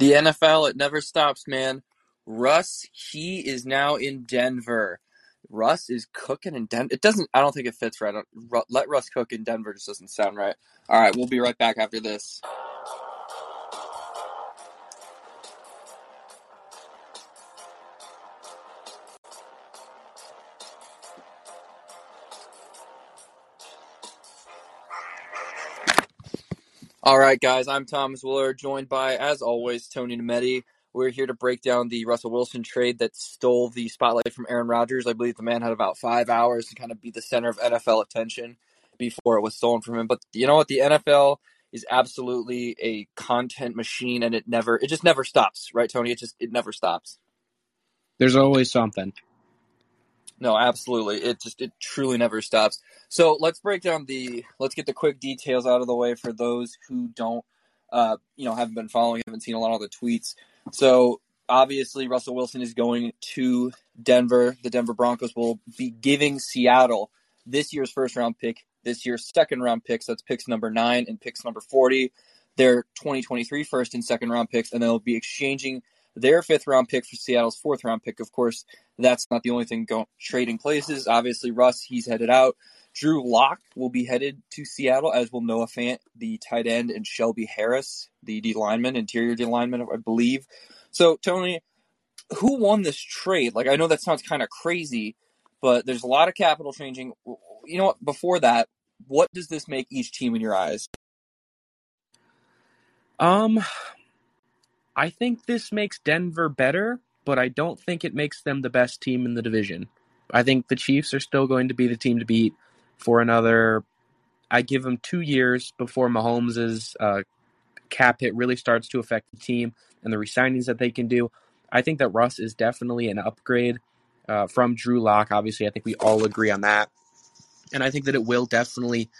The NFL, it never stops, man. Russ, he is now in Denver. Russ is cooking in Denver. I don't think it fits right. Let Russ cook in Denver just doesn't sound right. All right, we'll be right back after this. All right, guys, I'm Thomas Willard, joined by, as always, Tony Nometi. We're here to break down the Russell Wilson trade that stole the spotlight from Aaron Rodgers. I believe the man had about 5 hours to kind of be the center of NFL attention before it was stolen from him. But you know what? The NFL is absolutely a content machine, and it just never stops, right, Tony? It never stops. There's always something. No, absolutely. It truly never stops. So let's get the quick details out of the way for those who don't, haven't been following, haven't seen a lot of the tweets. So obviously Russell Wilson is going to Denver. The Denver Broncos will be giving Seattle this year's first round pick, this year's second round picks. That's picks number 9 and picks number 40. Their 2023 first and second round picks, and they'll be exchanging their 5th-round pick for Seattle's 4th-round pick. Of course, that's not the only thing trading places. Obviously, Russ, he's headed out. Drew Lock will be headed to Seattle, as will Noah Fant, the tight end, and Shelby Harris, the interior D lineman, I believe. So, Tony, who won this trade? I know that sounds kind of crazy, but there's a lot of capital changing. You know what? Before that, what does this make each team in your eyes? I think this makes Denver better, but I don't think it makes them the best team in the division. I think the Chiefs are still going to be the team to beat for another, I give them 2 years before Mahomes' cap hit really starts to affect the team and the re-signings that they can do. I think that Russ is definitely an upgrade from Drew Lock. Obviously, I think we all agree on that. And I think that it will definitely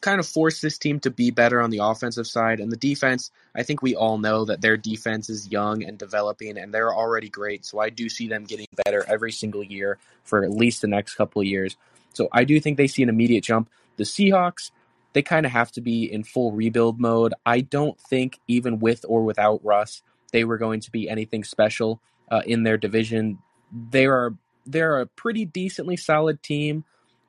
kind of force this team to be better on the offensive side. And the defense, I think we all know that their defense is young and developing, and they're already great. So I do see them getting better every single year for at least the next couple of years. So I do think they see an immediate jump. The Seahawks, they kind of have to be in full rebuild mode. I don't think even with or without Russ, they were going to be anything special in their division. They're a pretty decently solid team.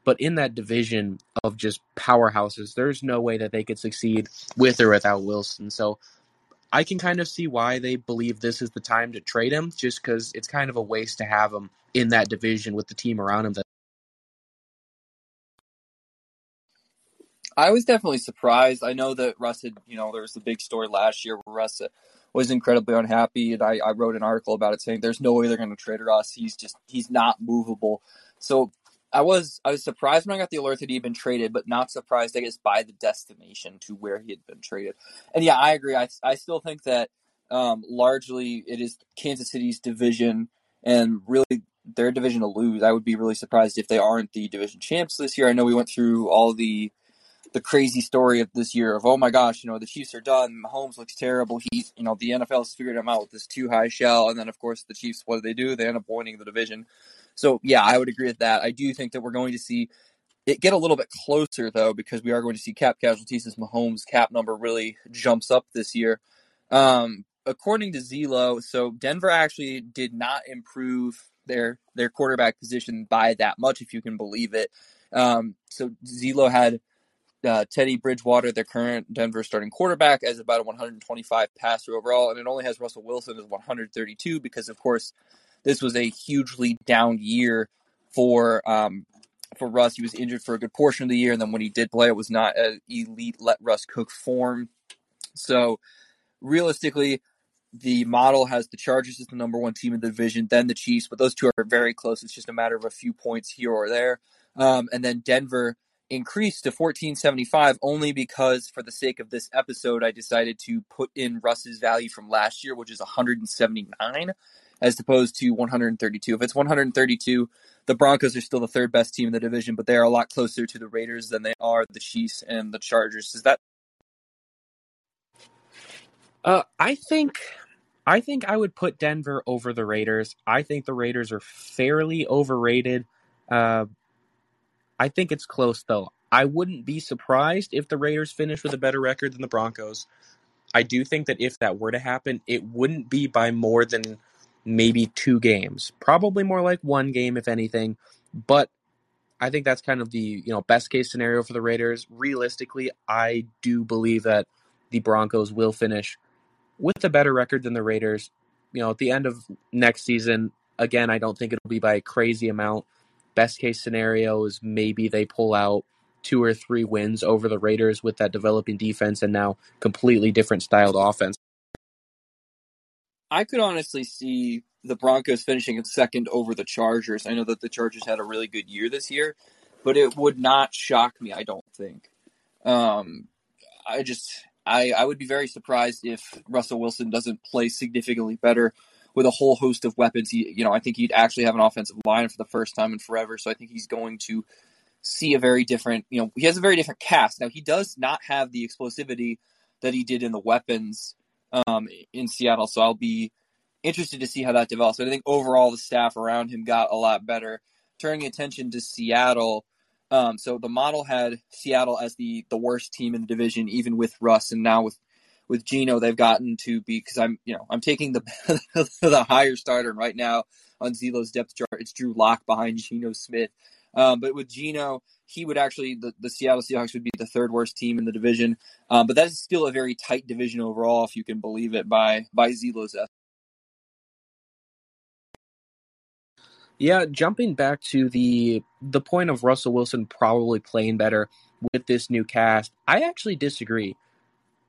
But in that division of just powerhouses, there's no way that they could succeed with or without Wilson. So I can kind of see why they believe this is the time to trade him, just because it's kind of a waste to have him in that division with the team around him. I was definitely surprised. I know that Russ had, there was the big story last year where Russ was incredibly unhappy, and I wrote an article about it saying there's no way they're going to trade Russ. He's not movable. So I was surprised when I got the alert that he had been traded, but not surprised, I guess, by the destination to where he had been traded. And yeah, I agree. I still think that largely it is Kansas City's division and really their division to lose. I would be really surprised if they aren't the division champs this year. I know we went through all the crazy story of this year of, oh my gosh, the Chiefs are done. Mahomes looks terrible. The NFL's figured him out with this too high shell. And then, of course, the Chiefs, what do? They end up winning the division. So, yeah, I would agree with that. I do think that we're going to see it get a little bit closer, though, because we are going to see cap casualties as Mahomes' cap number really jumps up this year. According to Zelo, so Denver actually did not improve their quarterback position by that much, if you can believe it. So Zelo had Teddy Bridgewater, their current Denver starting quarterback, as about a 125 passer overall, and it only has Russell Wilson as 132 because, of course, this was a hugely down year for Russ. He was injured for a good portion of the year, and then when he did play, it was not an elite let Russ cook form. So realistically, the model has the Chargers as the number one team in the division, then the Chiefs, but those two are very close. It's just a matter of a few points here or there. And then Denver increased to 1475 only because, for the sake of this episode, I decided to put in Russ's value from last year, which is 179. As opposed to 132. If it's 132, the Broncos are still the third best team in the division, but they are a lot closer to the Raiders than they are the Chiefs and the Chargers. Is that? I think I would put Denver over the Raiders. I think the Raiders are fairly overrated. I think it's close, though. I wouldn't be surprised if the Raiders finish with a better record than the Broncos. I do think that if that were to happen, it wouldn't be by more than maybe 2 games, probably more like 1 game, if anything. But I think that's kind of the, best case scenario for the Raiders. Realistically, I do believe that the Broncos will finish with a better record than the Raiders. At the end of next season, again, I don't think it'll be by a crazy amount. Best case scenario is maybe they pull out 2 or 3 wins over the Raiders with that developing defense and now completely different styled offense. I could honestly see the Broncos finishing in second over the Chargers. I know that the Chargers had a really good year this year, but it would not shock me, I don't think. I would be very surprised if Russell Wilson doesn't play significantly better with a whole host of weapons. I think he'd actually have an offensive line for the first time in forever. So I think he's going to see a very different, he has a very different cast. Now, he does not have the explosivity that he did in the weapons in Seattle. So I'll be interested to see how that develops. But I think overall the staff around him got a lot better. Turning attention to Seattle, so the model had Seattle as the worst team in the division, even with Russ, and now with Geno, they've gotten to be, because I'm taking the the higher starter, and right now on Zelo's depth chart, it's Drew Lock behind Geno Smith. But with Geno, he would actually, the Seattle Seahawks would be the third worst team in the division. But that is still a very tight division overall, if you can believe it, by Zelo's estimate. Yeah, jumping back to the point of Russell Wilson probably playing better with this new cast, I actually disagree.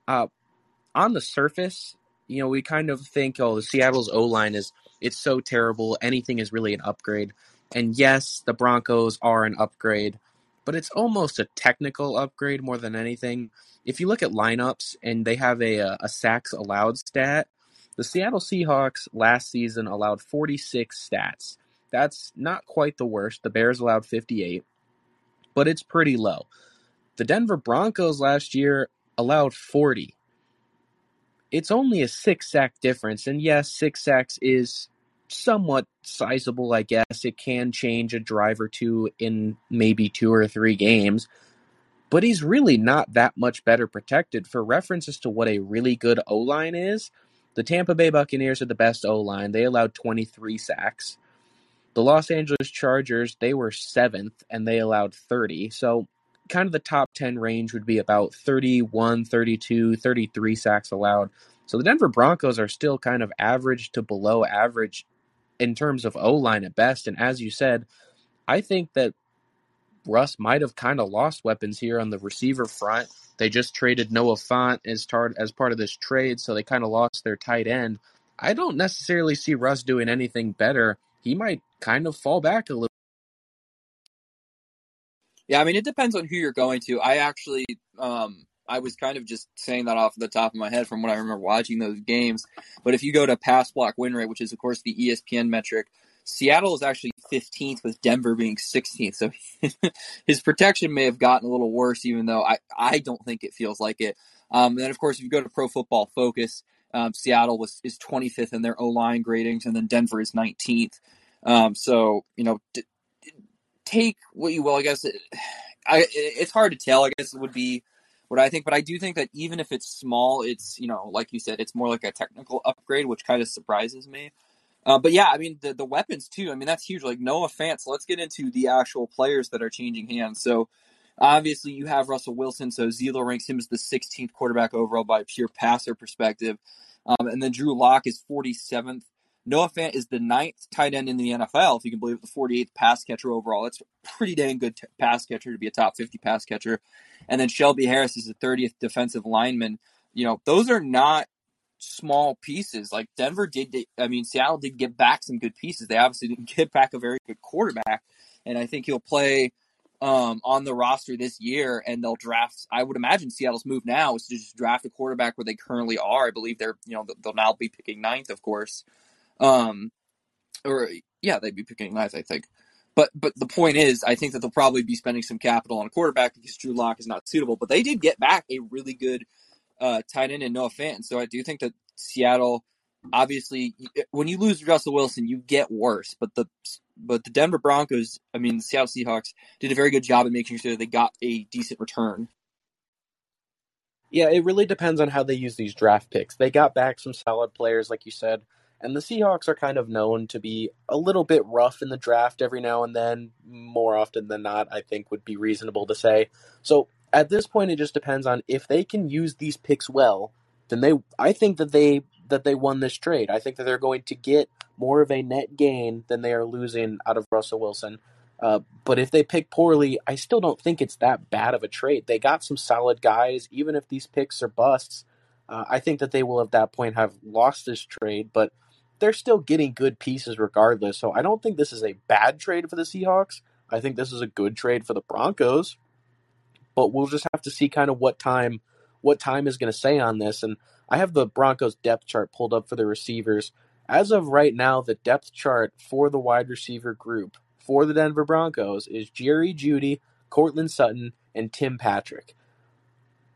On the surface, we kind of think, the Seattle's O-line it's so terrible, anything is really an upgrade. And yes, the Broncos are an upgrade, but it's almost a technical upgrade more than anything. If you look at lineups and they have a sacks allowed stat, the Seattle Seahawks last season allowed 46 stats. That's not quite the worst. The Bears allowed 58, but it's pretty low. The Denver Broncos last year allowed 40. It's only a 6-sack difference, and yes, 6 sacks is somewhat sizable, I guess. It can change a drive or two in maybe 2 or 3 games, but he's really not that much better protected. For reference as to what a really good O-line is, the Tampa Bay Buccaneers are the best O-line. They allowed 23 sacks. The Los Angeles Chargers, they were 7th, and they allowed 30. So kind of the top 10 range would be about 31, 32, 33 sacks allowed. So the Denver Broncos are still kind of average to below average in terms of O-line at best. And as you said, I think that Russ might have kind of lost weapons here on the receiver front. They just traded Noah Fant as part of this trade, so they kind of lost their tight end. I don't necessarily see Russ doing anything better. He might kind of fall back a little. Yeah, it depends on who you're going to. I actually, I was kind of just saying that off the top of my head from what I remember watching those games. But if you go to pass block win rate, which is, of course, the ESPN metric, Seattle is actually 15th with Denver being 16th. So his protection may have gotten a little worse, even though I don't think it feels like it. And then, of course, if you go to Pro Football Focus, Seattle is 25th in their O-line gradings, and then Denver is 19th. Take what you will. I guess it's hard to tell. I guess it would be what I think, but I do think that even if it's small, it's like you said, it's more like a technical upgrade, which kind of surprises me. But yeah, the weapons too. That's huge. Like Noah Fant. So let's get into the actual players that are changing hands. So obviously you have Russell Wilson. So Zelo ranks him as the 16th quarterback overall by a pure passer perspective. And then Drew Lock is 47th. Noah Fant is the 9th tight end in the NFL, if you can believe it, the 48th pass catcher overall. That's a pretty dang good pass catcher to be a top 50 pass catcher. And then Shelby Harris is the 30th defensive lineman. Those are not small pieces. Like Denver Seattle did get back some good pieces. They obviously didn't get back a very good quarterback. And I think he'll play on the roster this year, and they'll draft. I would imagine Seattle's move now is to just draft a quarterback where they currently are. I believe they'll now be picking 9th, of course. They'd be picking 9th, I think. But the point is, I think that they'll probably be spending some capital on a quarterback because Drew Lock is not suitable. But they did get back a really good tight end in Noah Fant. So I do think that Seattle, obviously, when you lose Russell Wilson, you get worse. But the Denver Broncos, the Seattle Seahawks, did a very good job in making sure they got a decent return. Yeah, it really depends on how they use these draft picks. They got back some solid players, like you said, and the Seahawks are kind of known to be a little bit rough in the draft every now and then. More often than not, I think would be reasonable to say. So at this point, it just depends on if they can use these picks well, then I think that they won this trade. I think that they're going to get more of a net gain than they are losing out of Russell Wilson. But if they pick poorly, I still don't think it's that bad of a trade. They got some solid guys, even if these picks are busts. I think that they will at that point have lost this trade, but they're still getting good pieces regardless. So I don't think this is a bad trade for the Seahawks. I think this is a good trade for the Broncos. But we'll just have to see kind of what time is going to say on this. And I have the Broncos depth chart pulled up for the receivers. As of right now, the depth chart for the wide receiver group for the Denver Broncos is Jerry Jeudy, Courtland Sutton, and Tim Patrick.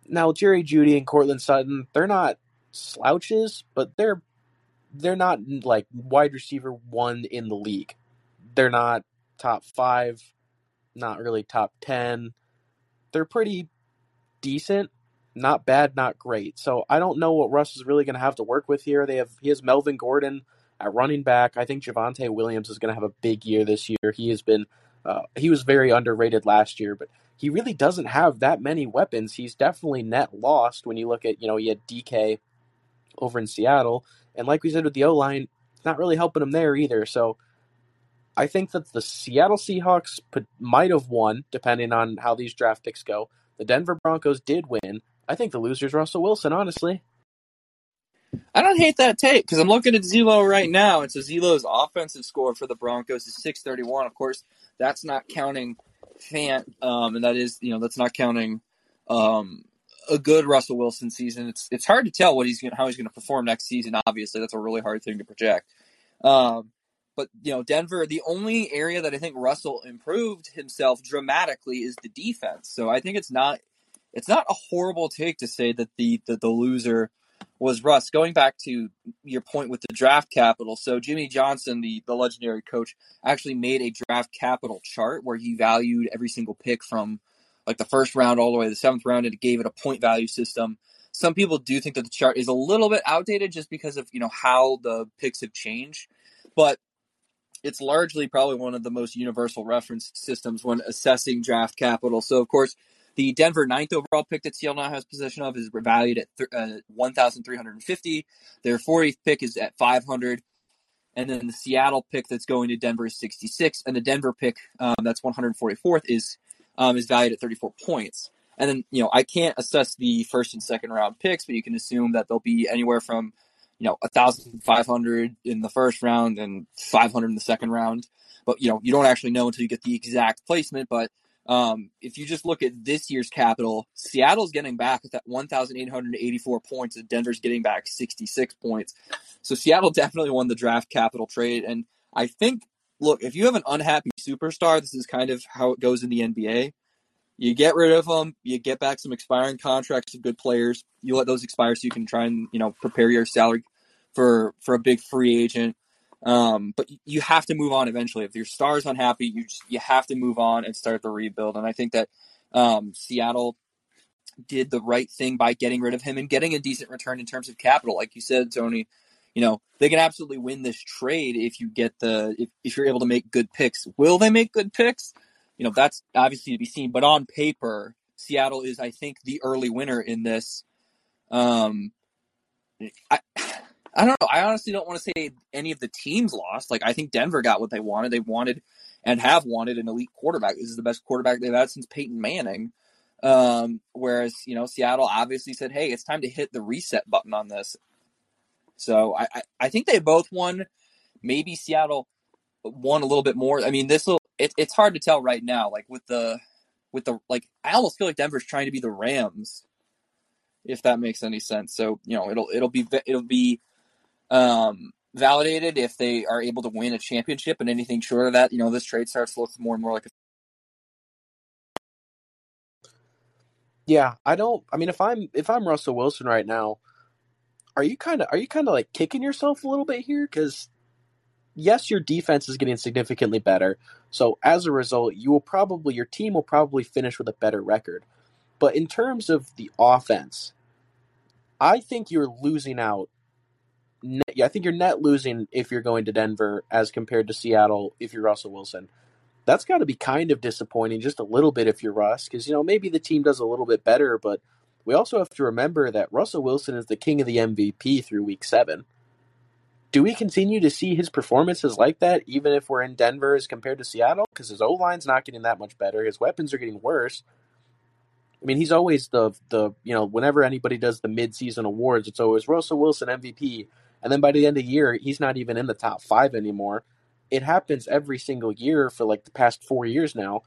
Now, Jerry Jeudy and Courtland Sutton, they're not slouches, but they're not like wide receiver one in the league. They're not top 5, not really top 10. They're pretty decent. Not bad, not great. So I don't know what Russ is really going to have to work with here. He has Melvin Gordon at running back. I think Javonte Williams is going to have a big year this year. He was very underrated last year, but he really doesn't have that many weapons. He's definitely net lost when you look at, he had DK over in Seattle. And like we said with the O-line, it's not really helping him there either. So I think that the Seattle Seahawks might have won, depending on how these draft picks go. The Denver Broncos did win. I think the loser's Russell Wilson, honestly. I don't hate that take, because I'm looking at Zelo right now, and so Zelo's offensive score for the Broncos is 631. Of course, that's not counting Fant, and that is, that's not counting a good Russell Wilson season. It's hard to tell how he's going to perform next season. Obviously, that's a really hard thing to project. But Denver, the only area that I think Russell improved himself dramatically is the defense. So I think it's not a horrible take to say that the loser was Russ. Going back to your point with the draft capital, so Jimmy Johnson, the legendary coach, actually made a draft capital chart where he valued every single pick from like the first round all the way to the 7th round, and it gave it a point value system. Some people do think that the chart is a little bit outdated just because of how the picks have changed, but it's largely probably one of the most universal reference systems when assessing draft capital. So, of course, the Denver 9th overall pick that Seattle now has possession of is valued at $1,350. Their 40th pick is at $500. And then the Seattle pick that's going to Denver is $66. And the Denver pick that's 144th is valued at 34 points. And then, I can't assess the first and second round picks, but you can assume that they'll be anywhere from, $1,500 in the first round and $500 in the second round. But, you don't actually know until you get the exact placement, but if you just look at this year's capital, Seattle's getting back at that 1,884 points, and Denver's getting back 66 points. So Seattle definitely won the draft capital trade. And I think, look, if you have an unhappy superstar, this is kind of how it goes in the NBA. You get rid of them, you get back some expiring contracts of good players, you let those expire so you can try and, prepare your salary for a big free agent. But you have to move on eventually. If your star's unhappy, you have to move on and start the rebuild. And I think that Seattle did the right thing by getting rid of him and getting a decent return in terms of capital. Like you said, Tony, they can absolutely win this trade if you get if you're able to make good picks. Will they make good picks? That's obviously to be seen. But on paper, Seattle is, I think, the early winner in this. I don't know. I honestly don't want to say any of the teams lost. Like, I think Denver got what they wanted. They wanted and have wanted an elite quarterback. This is the best quarterback they've had since Peyton Manning. Whereas, Seattle obviously said, hey, it's time to hit the reset button on this. So I think they both won. Maybe Seattle won a little bit more. I mean, it's hard to tell right now. Like, with the I almost feel like Denver's trying to be the Rams, if that makes any sense. So, it'll be validated if they are able to win a championship, and anything short of that, this trade starts to look more and more like if I'm Russell Wilson right now, are you kind of like kicking yourself a little bit here? Because yes, your defense is getting significantly better, so as a result, your team will probably finish with a better record. But in terms of the offense, I think you're losing out. I think you're net losing if you're going to Denver as compared to Seattle if you're Russell Wilson. That's got to be kind of disappointing just a little bit if you're Russ, because, you know, maybe the team does a little bit better, but we also have to remember that Russell Wilson is the king of the MVP through week 7. Do we continue to see his performances like that even if we're in Denver as compared to Seattle? Because his O-line's not getting that much better. His weapons are getting worse. I mean, he's always the you know, whenever anybody does the midseason awards, it's always Russell Wilson MVP. And then by the end of the year, he's not even in the top 5 anymore. It happens every single year for like the past 4 years now.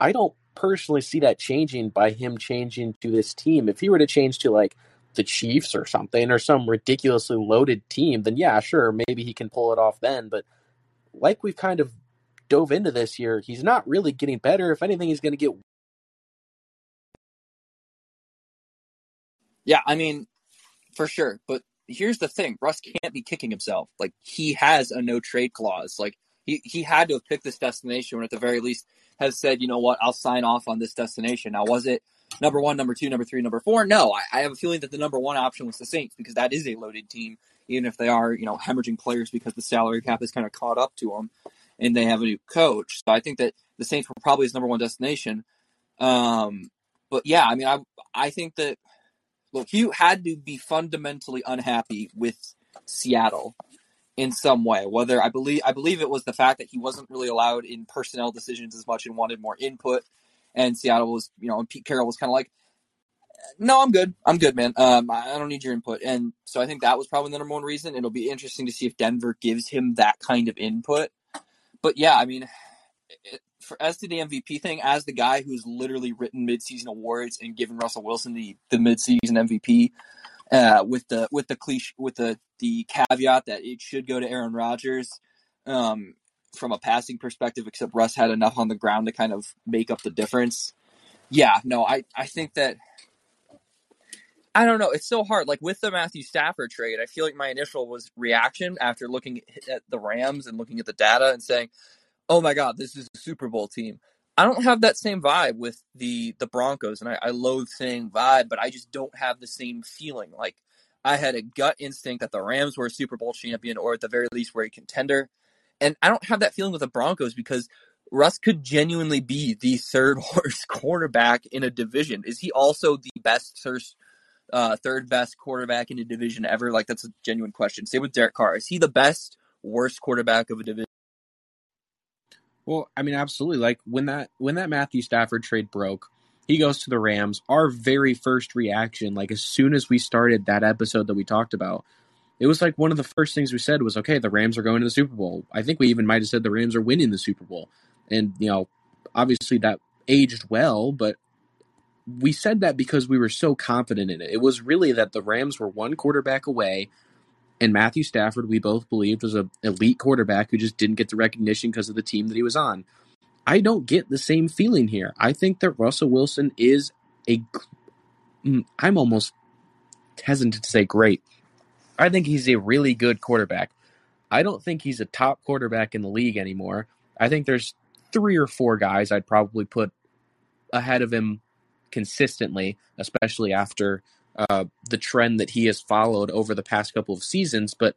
I don't personally see that changing by him changing to this team. If he were to change to like the Chiefs or something, or some ridiculously loaded team, then yeah, sure, maybe he can pull it off then. But like we've kind of dove into this year, he's not really getting better. If anything, he's going to get... Yeah, I mean, for sure. But here's the thing. Russ can't be kicking himself. Like, he has a no-trade clause. Like, he had to have picked this destination, or at the very least have said, you know what, I'll sign off on this destination. Now, was it number 1, number 2, number 3, number 4? No, I have a feeling that the number 1 option was the Saints, because that is a loaded team, even if they are, you know, hemorrhaging players because the salary cap is kind of caught up to them and they have a new coach. So I think that the Saints were probably his number 1 destination. But yeah, I mean, I think that, look, Hugh had to be fundamentally unhappy with Seattle in some way. Whether I believe it was the fact that he wasn't really allowed in personnel decisions as much and wanted more input. And Seattle was, you know, and Pete Carroll was kind of like, no, I'm good, man. I don't need your input. And so I think that was probably the number 1 reason. It'll be interesting to see if Denver gives him that kind of input. But yeah, I mean, as to the MVP thing, as the guy who's literally written midseason awards and given Russell Wilson the midseason MVP, with the caveat that it should go to Aaron Rodgers, from a passing perspective, except Russ had enough on the ground to kind of make up the difference. Yeah, no, I think that, I don't know. It's so hard. Like with the Matthew Stafford trade, I feel like my initial reaction after looking at the Rams and looking at the data and saying, oh my God, this is a Super Bowl team. I don't have that same vibe with the Broncos, and I loathe saying vibe, but I just don't have the same feeling. Like I had a gut instinct that the Rams were a Super Bowl champion, or at the very least were a contender. And I don't have that feeling with the Broncos, because Russ could genuinely be the third horse quarterback in a division. Is he also the best third best quarterback in a division ever? Like, that's a genuine question. Same with Derek Carr. Is he the best worst quarterback of a division? Well, I mean, absolutely. Like when that Matthew Stafford trade broke, he goes to the Rams. Our very first reaction, like as soon as we started that episode that we talked about, it was like one of the first things we said was, okay, the Rams are going to the Super Bowl. I think we even might have said the Rams are winning the Super Bowl. And, you know, obviously that aged well, but we said that because we were so confident in it. It was really that the Rams were one quarterback away, and Matthew Stafford, we both believed, was an elite quarterback who just didn't get the recognition because of the team that he was on. I don't get the same feeling here. I think that Russell Wilson is I'm almost hesitant to say great. I think he's a really good quarterback. I don't think he's a top quarterback in the league anymore. I think there's 3 or 4 guys I'd probably put ahead of him consistently, especially after the trend that he has followed over the past couple of seasons. But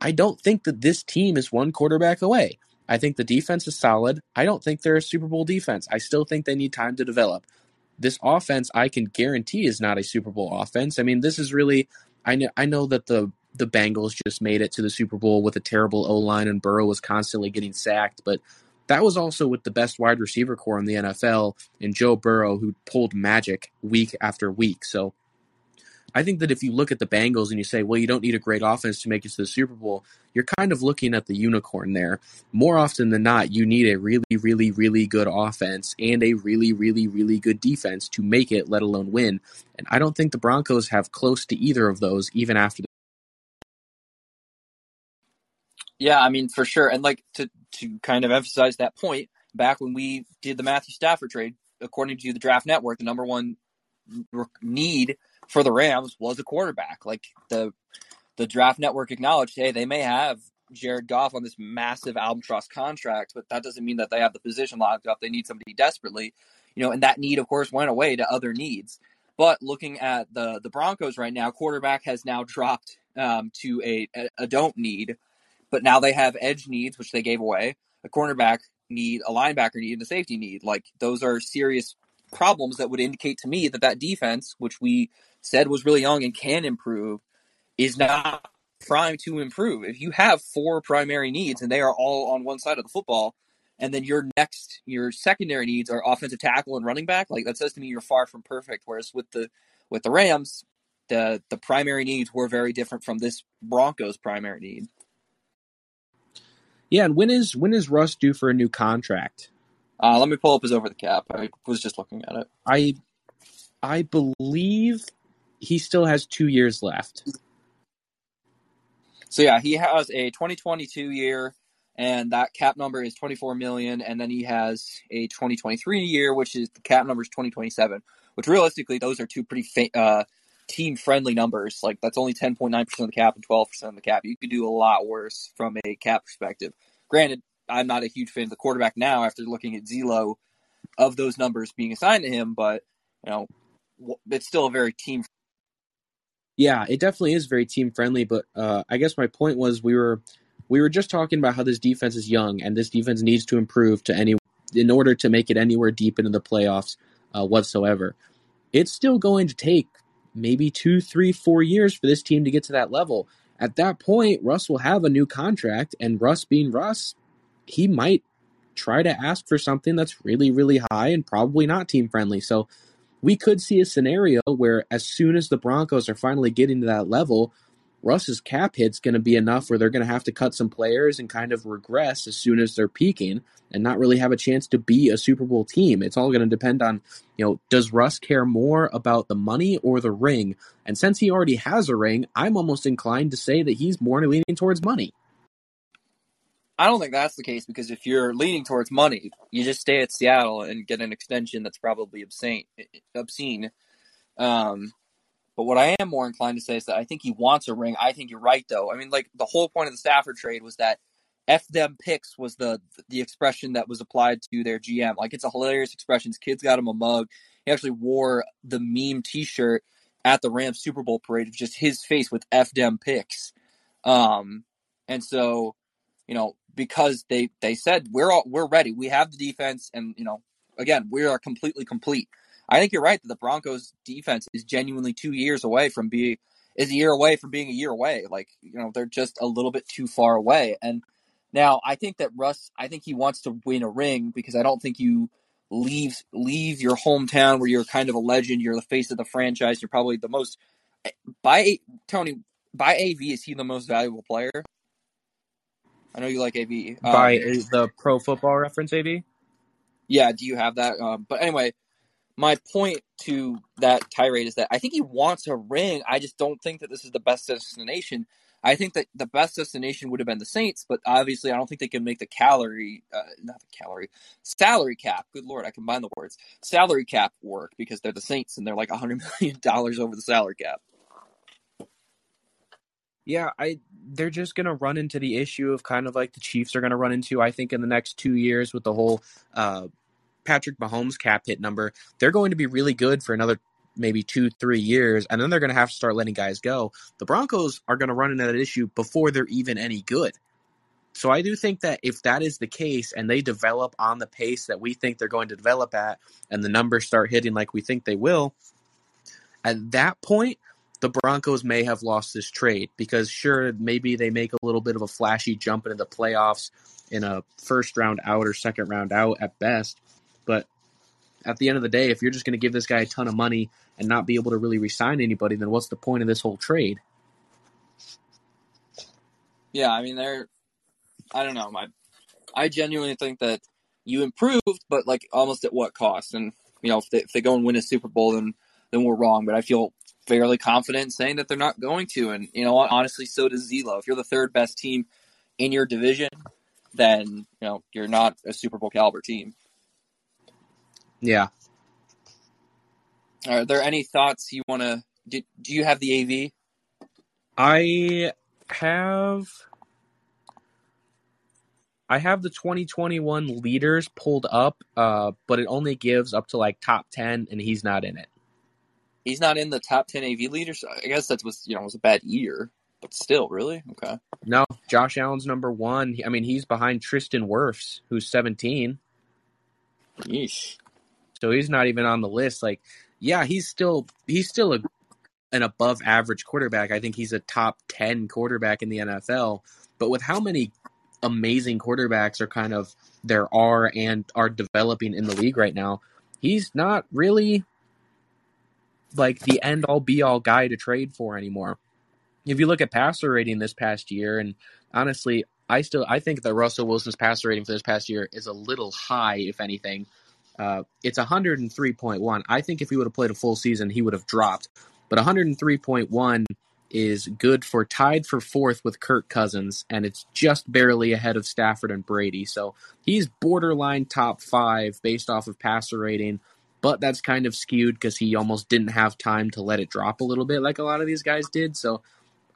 I don't think that this team is one quarterback away. I think the defense is solid. I don't think they're a Super Bowl defense. I still think they need time to develop. This offense, I can guarantee, is not a Super Bowl offense. I mean, this is really... I know that the Bengals just made it to the Super Bowl with a terrible O-line, and Burrow was constantly getting sacked, but that was also with the best wide receiver core in the NFL and Joe Burrow, who pulled magic week after week. So I think that if you look at the Bengals and you say, well, you don't need a great offense to make it to the Super Bowl, you're kind of looking at the unicorn there. More often than not, you need a really, really, really good offense and a really, really, really good defense to make it, let alone win. And I don't think the Broncos have close to either of those, even after the... Yeah, I mean, for sure. And like to kind of emphasize that point, back when we did the Matthew Stafford trade, according to the Draft Network, the number 1 need for the Rams was a quarterback. Like the Draft Network acknowledged, hey, they may have Jared Goff on this massive albatross contract, but that doesn't mean that they have the position locked up. They need somebody desperately, you know, and that need, of course, went away to other needs. But looking at the Broncos right now, quarterback has now dropped to a don't need, but now they have edge needs, which they gave away, a cornerback need, a linebacker need, and a safety need. Like, those are serious problems that would indicate to me that that defense, which we said was really young and can improve, is not primed to improve. If you have four primary needs and they are all on one side of the football, and then your secondary needs are offensive tackle and running back, like, that says to me you're far from perfect. Whereas with the Rams, the primary needs were very different from this Broncos primary need. Yeah, and when is Russ due for a new contract? Let me pull up his over the cap. I was just looking at it. I believe he still has 2 years left. So yeah, he has a 2022 year, and that cap number is $24 million. And then he has a 2023 year, which is the cap number is 2027, which realistically, those are two pretty team-friendly numbers. Like, that's only 10.9% of the cap and 12% of the cap. You could do a lot worse from a cap perspective. Granted, I'm not a huge fan of the quarterback now after looking at Zelo of those numbers being assigned to him, but you know, it's still a very team. Yeah, it definitely is very team-friendly. But I guess my point was we were just talking about how this defense is young and this defense needs to improve in order to make it anywhere deep into the playoffs whatsoever. It's still going to take maybe 2, 3, 4 years for this team to get to that level. At that point, Russ will have a new contract, and Russ being Russ, he might try to ask for something that's really, really high and probably not team friendly. So we could see a scenario where as soon as the Broncos are finally getting to that level, Russ's cap hit's going to be enough where they're going to have to cut some players and kind of regress as soon as they're peaking and not really have a chance to be a Super Bowl team. It's all going to depend on, you know, does Russ care more about the money or the ring? And since he already has a ring, I'm almost inclined to say that he's more leaning towards money. I don't think that's the case, because if you're leaning towards money, you just stay at Seattle and get an extension that's probably obscene. But what I am more inclined to say is that I think he wants a ring. I think you're right, though. I mean, like, the whole point of the Stafford trade was that F them picks was the expression that was applied to their GM. Like, it's a hilarious expression. His kids got him a mug. He actually wore the meme T-shirt at the Rams Super Bowl parade of just his face with F them picks. And so, you know, because they said, we're ready. We have the defense. And, you know, again, we are completely complete. I think you're right that the Broncos defense is genuinely 2 years away from being a year away. Like, you know, they're just a little bit too far away. And now I think that Russ, I think he wants to win a ring, because I don't think you leave your hometown where you're kind of a legend. You're the face of the franchise. You're probably the most, by AV, is he the most valuable player? I know you like AV. By is the Pro Football Reference AV? Yeah. Do you have that? But anyway, my point to that tirade is that I think he wants a ring. I just don't think that this is the best destination. I think that the best destination would have been the Saints, but obviously I don't think they can make the salary cap. Good Lord, I combine the words. Salary cap work, because they're the Saints and they're like $100 million over the salary cap. Yeah, they're just going to run into the issue of kind of like the Chiefs are going to run into, I think, in the next 2 years with the whole Patrick Mahomes cap hit number. They're going to be really good for another maybe 2-3 years, and then they're going to have to start letting guys go. The Broncos are going to run into that issue before they're even any good. So I do think that if that is the case and they develop on the pace that we think they're going to develop at, and the numbers start hitting like we think they will, at that point the Broncos may have lost this trade, because sure, maybe they make a little bit of a flashy jump into the playoffs in a first round out or second round out at best. But at the end of the day, if you're just going to give this guy a ton of money and not be able to really re-sign anybody, then what's the point of this whole trade? Yeah, I mean, I don't know. I genuinely think that you improved, but like almost at what cost? And, you know, if they go and win a Super Bowl, then we're wrong. But I feel fairly confident in saying that they're not going to. And, you know, honestly, so does Zelo. If you're the third best team in your division, then, you know, you're not a Super Bowl caliber team. Yeah. Are there any thoughts you want to... Do you have the AV? I have the 2021 leaders pulled up, but it only gives up to like top 10, and he's not in it. He's not in the top 10 AV leaders. I guess that was, you know, it was a bad year, but still, really? Okay. No, Josh Allen's number one. I mean, he's behind Tristan Wirfs, who's 17. Yeesh. So he's not even on the list. Like, yeah, he's still an above average quarterback. I think he's a top 10 quarterback in the NFL. But with how many amazing quarterbacks are developing in the league right now, he's not really like the end all be all guy to trade for anymore. If you look at passer rating this past year, and honestly, I think that Russell Wilson's passer rating for this past year is a little high, if anything. It's 103.1. I think if he would have played a full season, he would have dropped. But 103.1 is good for tied for fourth with Kirk Cousins, and it's just barely ahead of Stafford and Brady. So he's borderline top five based off of passer rating, but that's kind of skewed because he almost didn't have time to let it drop a little bit like a lot of these guys did. So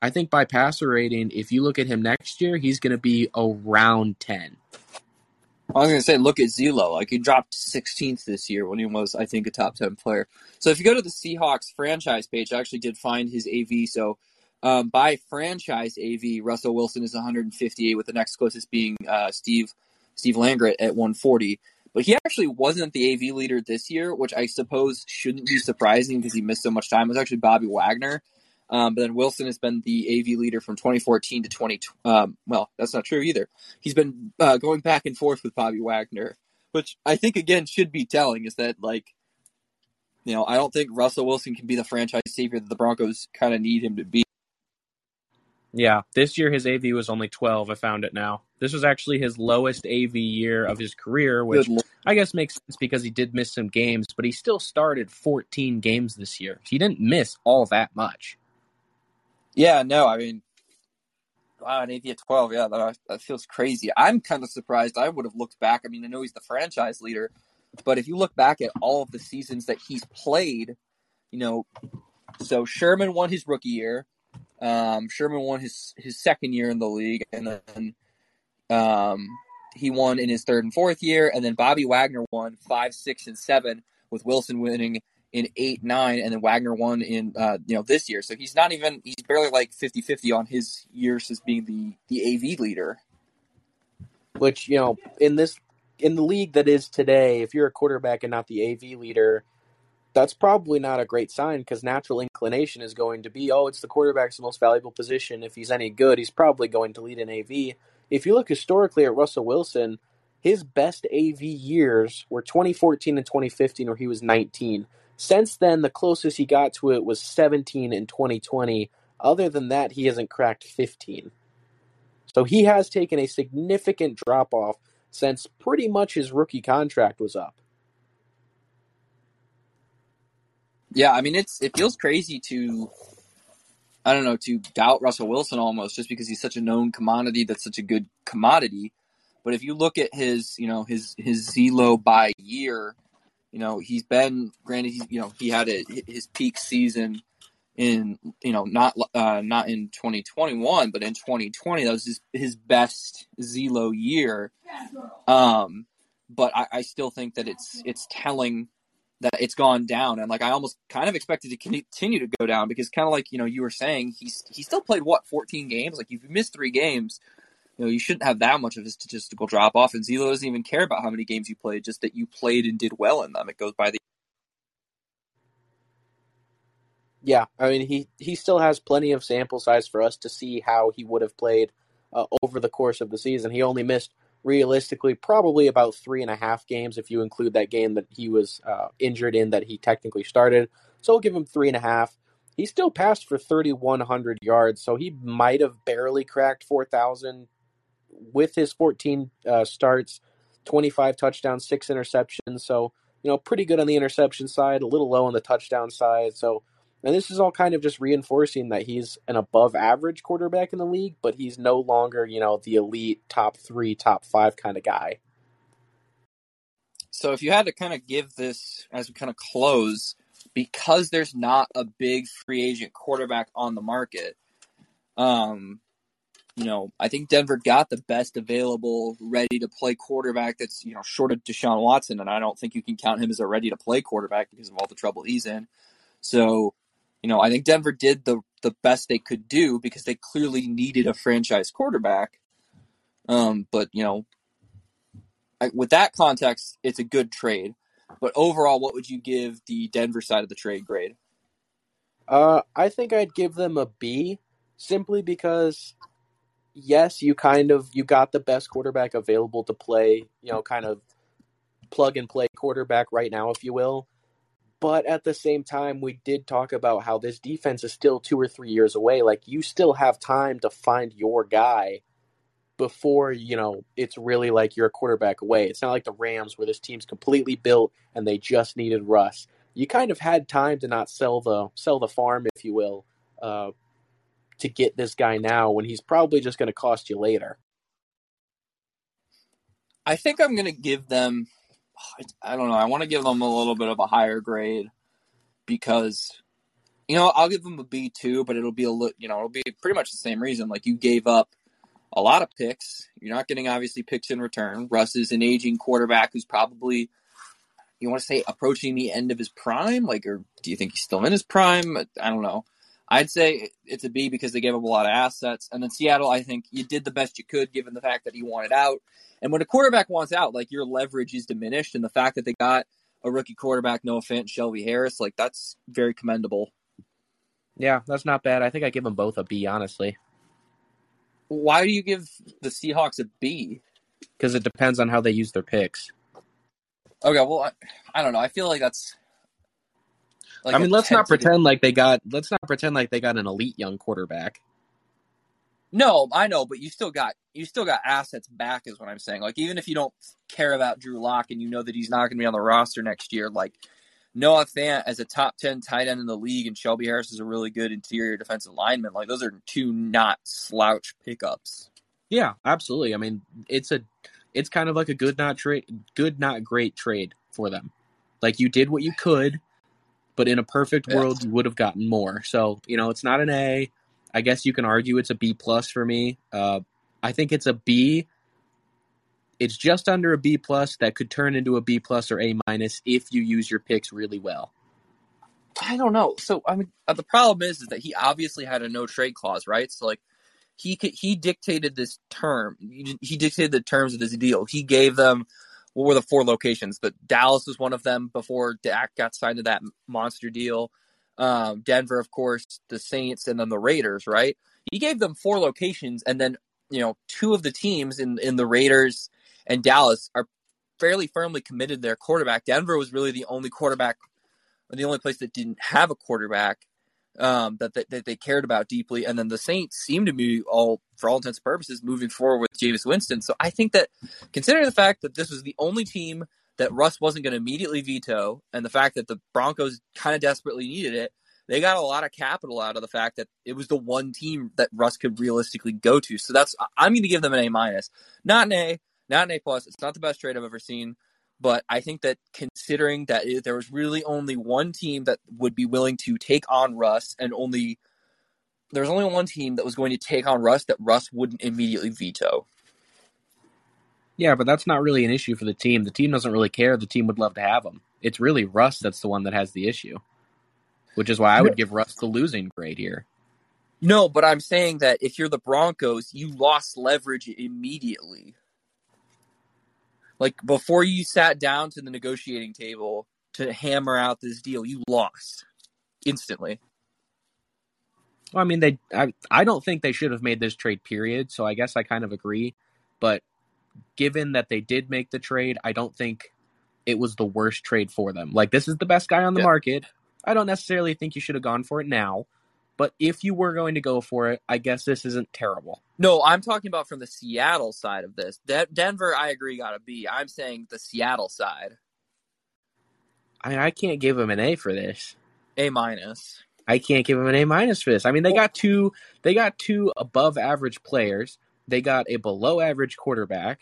I think by passer rating, if you look at him next year, he's going to be around 10. I was going to say, look at Zelo. Like, he dropped 16th this year when he was, I think, a top 10 player. So if you go to the Seahawks franchise page, I actually did find his AV. So by franchise AV, Russell Wilson is 158, with the next closest being Steve Langret at 140. But he actually wasn't the AV leader this year, which I suppose shouldn't be surprising because he missed so much time. It was actually Bobby Wagner. But then Wilson has been the AV leader from 2014 to 2020. Well, that's not true either. He's been going back and forth with Bobby Wagner, which I think, again, should be telling, is that, like, you know, I don't think Russell Wilson can be the franchise savior that the Broncos kind of need him to be. Yeah, this year his AV was only 12. I found it now. This was actually his lowest AV year of his career, which I guess makes sense because he did miss some games, but he still started 14 games this year. He didn't miss all that much. Yeah, no, I mean, wow, an AV at 12, yeah, that feels crazy. I'm kind of surprised. I would have looked back. I mean, I know he's the franchise leader, but if you look back at all of the seasons that he's played, you know, so Sherman won his rookie year. Sherman won his second year in the league, and then he won in his third and fourth year, and then Bobby Wagner won 5, 6, and 7, with Wilson winning in 8, 9, and then Wagner won in, this year. So he's barely like 50-50 on his years as being the AV leader. Which, you know, in the league that is today, if you're a quarterback and not the AV leader, that's probably not a great sign, because natural inclination is going to be, oh, it's the quarterback's most valuable position. If he's any good, he's probably going to lead in AV. If you look historically at Russell Wilson, his best AV years were 2014 and 2015, where he was 19. Since then, the closest he got to it was 17 in 2020. Other than that, he hasn't cracked 15. So he has taken a significant drop-off since pretty much his rookie contract was up. Yeah, I mean, it feels crazy to doubt Russell Wilson almost, just because he's such a known commodity that's such a good commodity. But if you look at his Zelo by year, you know, he's been, granted, he had his peak season in, not in 2021, but in 2020, that was his best Zelo year. But I still think that it's telling that it's gone down. And like, I almost kind of expected to continue to go down, because kind of like, you were saying, he still played 14 games. Like, if you missed 3 games, you shouldn't have that much of a statistical drop-off, and Zelo doesn't even care about how many games you played, just that you played and did well in them. It goes by the... Yeah, I mean, he still has plenty of sample size for us to see how he would have played over the course of the season. He only missed, realistically, probably about 3.5 games, if you include that game that he was injured in that he technically started. So we'll give him 3.5. He still passed for 3,100 yards, so he might have barely cracked 4,000, with his 14 starts, 25 touchdowns, 6 interceptions. So, pretty good on the interception side, a little low on the touchdown side. So, and this is all kind of just reinforcing that he's an above average quarterback in the league, but he's no longer, the elite top 3, top 5 kind of guy. So if you had to kind of give this as we kind of close, because there's not a big free agent quarterback on the market, I think Denver got the best available ready-to-play quarterback that's, short of Deshaun Watson, and I don't think you can count him as a ready-to-play quarterback because of all the trouble he's in. So, you know, I think Denver did the best they could do because they clearly needed a franchise quarterback. But, you know, with that context, it's a good trade. But overall, what would you give the Denver side of the trade grade? I think I'd give them a B, simply because, yes, you got the best quarterback available to play, you know, kind of plug and play quarterback right now, if you will. But at the same time, we did talk about how this defense is still 2 or 3 years away. Like, you still have time to find your guy before, you know, it's really like you're a quarterback away. It's not like the Rams where this team's completely built and they just needed Russ. You kind of had time to not sell the farm, if you will, to get this guy now when he's probably just going to cost you later. I think I'm going to give them, I don't know, I want to give them a little bit of a higher grade because, you know, I'll give them a B too, but it'll be it'll be pretty much the same reason. Like, you gave up a lot of picks. You're not getting, obviously, picks in return. Russ is an aging quarterback who's probably, you want to say, approaching the end of his prime? Like, or do you think he's still in his prime? I don't know. I'd say it's a B because they gave up a lot of assets. And then Seattle, I think you did the best you could given the fact that he wanted out. And when a quarterback wants out, like, your leverage is diminished. And the fact that they got a rookie quarterback, Noah Fant, Shelby Harris, like, that's very commendable. Yeah, that's not bad. I think I give them both a B, honestly. Why do you give the Seahawks a B? Because it depends on how they use their picks. Okay, well, I don't know. I feel like that's. Like, I mean, let's not pretend like they got an elite young quarterback. No, I know, but you still got assets back, is what I'm saying. Like, even if you don't care about Drew Lock and you know that he's not going to be on the roster next year, like, Noah Fant as a top 10 tight end in the league and Shelby Harris is a really good interior defensive lineman. Like, those are two not slouch pickups. Yeah, absolutely. I mean, it's kind of like a good not great trade for them. Like, you did what you could, but in a perfect world, you would have gotten more. So, you know, it's not an A. I guess you can argue it's a B+ for me. I think it's a B. It's just under a B+ that could turn into a B+ or A- if you use your picks really well. I don't know. So, I mean, the problem is that he obviously had a no trade clause, right? So, like, he dictated this term. He dictated the terms of this deal. He gave them, what were the four locations? But Dallas was one of them before Dak got signed to that monster deal. Denver, of course, the Saints, and then the Raiders, right? He gave them four locations, and then, you know, two of the teams in the Raiders and Dallas are fairly firmly committed to their quarterback. Denver was really the only quarterback, or the only place that didn't have a quarterback that they cared about deeply. And then the Saints seem to be, all for all intents and purposes, moving forward with Jameis Winston. So I think that, considering the fact that this was the only team that Russ wasn't going to immediately veto, and the fact that the Broncos kind of desperately needed it, they got a lot of capital out of the fact that it was the one team that Russ could realistically go to. So that's, I'm going to give them an A-, not an A. Not an A+. It's not the best trade I've ever seen, but I think that considering that there was really only one team that would be willing to take on Russ, and there was only one team that was going to take on Russ that Russ wouldn't immediately veto. Yeah, but that's not really an issue for the team. The team doesn't really care. The team would love to have him. It's really Russ that's the one that has the issue, which is why I would give Russ the losing grade here. No, but I'm saying that if you're the Broncos, you lost leverage immediately. Like, before you sat down to the negotiating table to hammer out this deal, you lost instantly. Well, I mean, I don't think they should have made this trade, period, so I guess I kind of agree. But given that they did make the trade, I don't think it was the worst trade for them. Like, this is the best guy on the market. I don't necessarily think you should have gone for it now. But if you were going to go for it, I guess this isn't terrible. No, I'm talking about from the Seattle side of this. Denver, I agree, got a B. I'm saying the Seattle side. I mean, I can't give them an A for this. A-. I can't give them an A- for this. I mean, they got two above average players. They got a below average quarterback.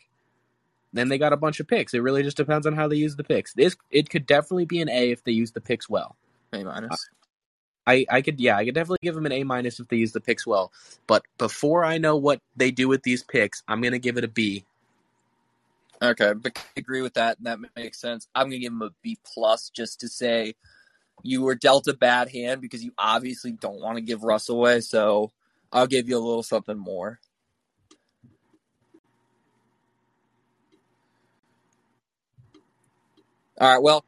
Then they got a bunch of picks. It really just depends on how they use the picks. It could definitely be an A if they use the picks well. A-. I could definitely give them an A- if they use the picks well. But before I know what they do with these picks, I'm going to give it a B. Okay, but I agree with that. That makes sense. I'm going to give them a B+ just to say you were dealt a bad hand because you obviously don't want to give Russ away. So I'll give you a little something more. All right, well,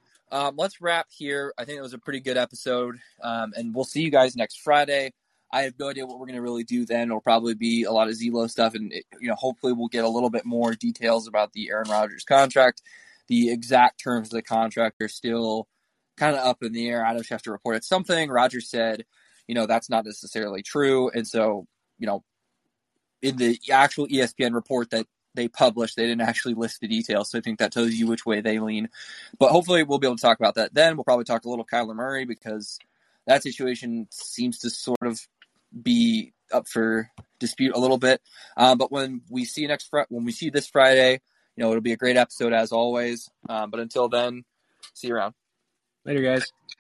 let's wrap here. I think it was a pretty good episode, and we'll see you guys next Friday. I have no idea what we're going to really do then. It'll probably be a lot of Zelo stuff, and hopefully we'll get a little bit more details about the Aaron Rodgers contract. The exact terms of the contract are still kind of up in the air. I just have to report it. Something Rodgers said, that's not necessarily true, and so in the actual ESPN report that they published, they didn't actually list the details. So I think that tells you which way they lean, but hopefully we'll be able to talk about that. Then we'll probably talk a little Kyler Murray, because that situation seems to sort of be up for dispute a little bit. But when we see this Friday, it'll be a great episode as always. But until then, see you around. Later, guys.